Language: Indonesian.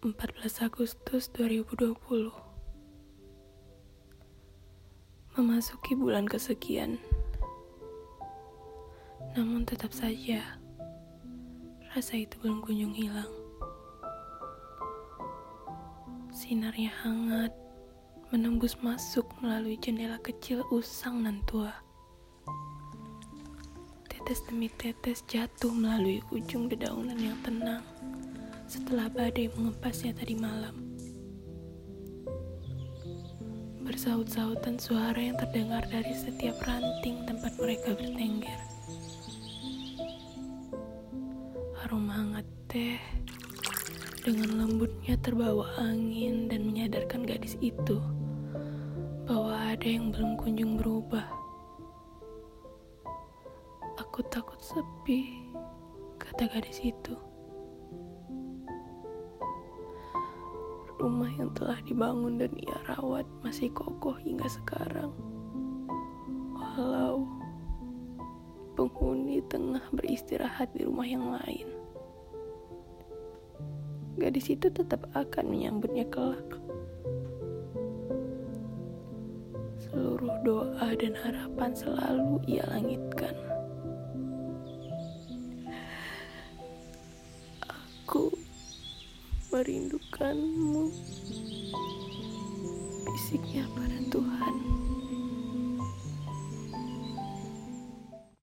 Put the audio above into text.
14 Agustus 2020 memasuki bulan kesekian, namun tetap saja rasa itu belum kunjung hilang. Sinarnya hangat menembus masuk melalui jendela kecil usang nan tua. Tetes demi tetes jatuh melalui ujung dedaunan yang tenang setelah badai mengempasnya tadi malam. Bersaut-sautan suara yang terdengar dari setiap ranting tempat mereka bertengger. Aroma hangat teh dengan lembutnya terbawa angin dan menyadarkan gadis itu bahwa ada yang belum kunjung berubah. Aku takut sepi, kata gadis itu. Rumah yang telah dibangun dan ia rawat masih kokoh hingga sekarang, walau penghuni tengah beristirahat di rumah yang lain. Gadis itu tetap akan menyambutnya kelak. Seluruh doa dan harapan selalu ia langitkan. Aku merindukanmu, bisiknya pada Tuhan.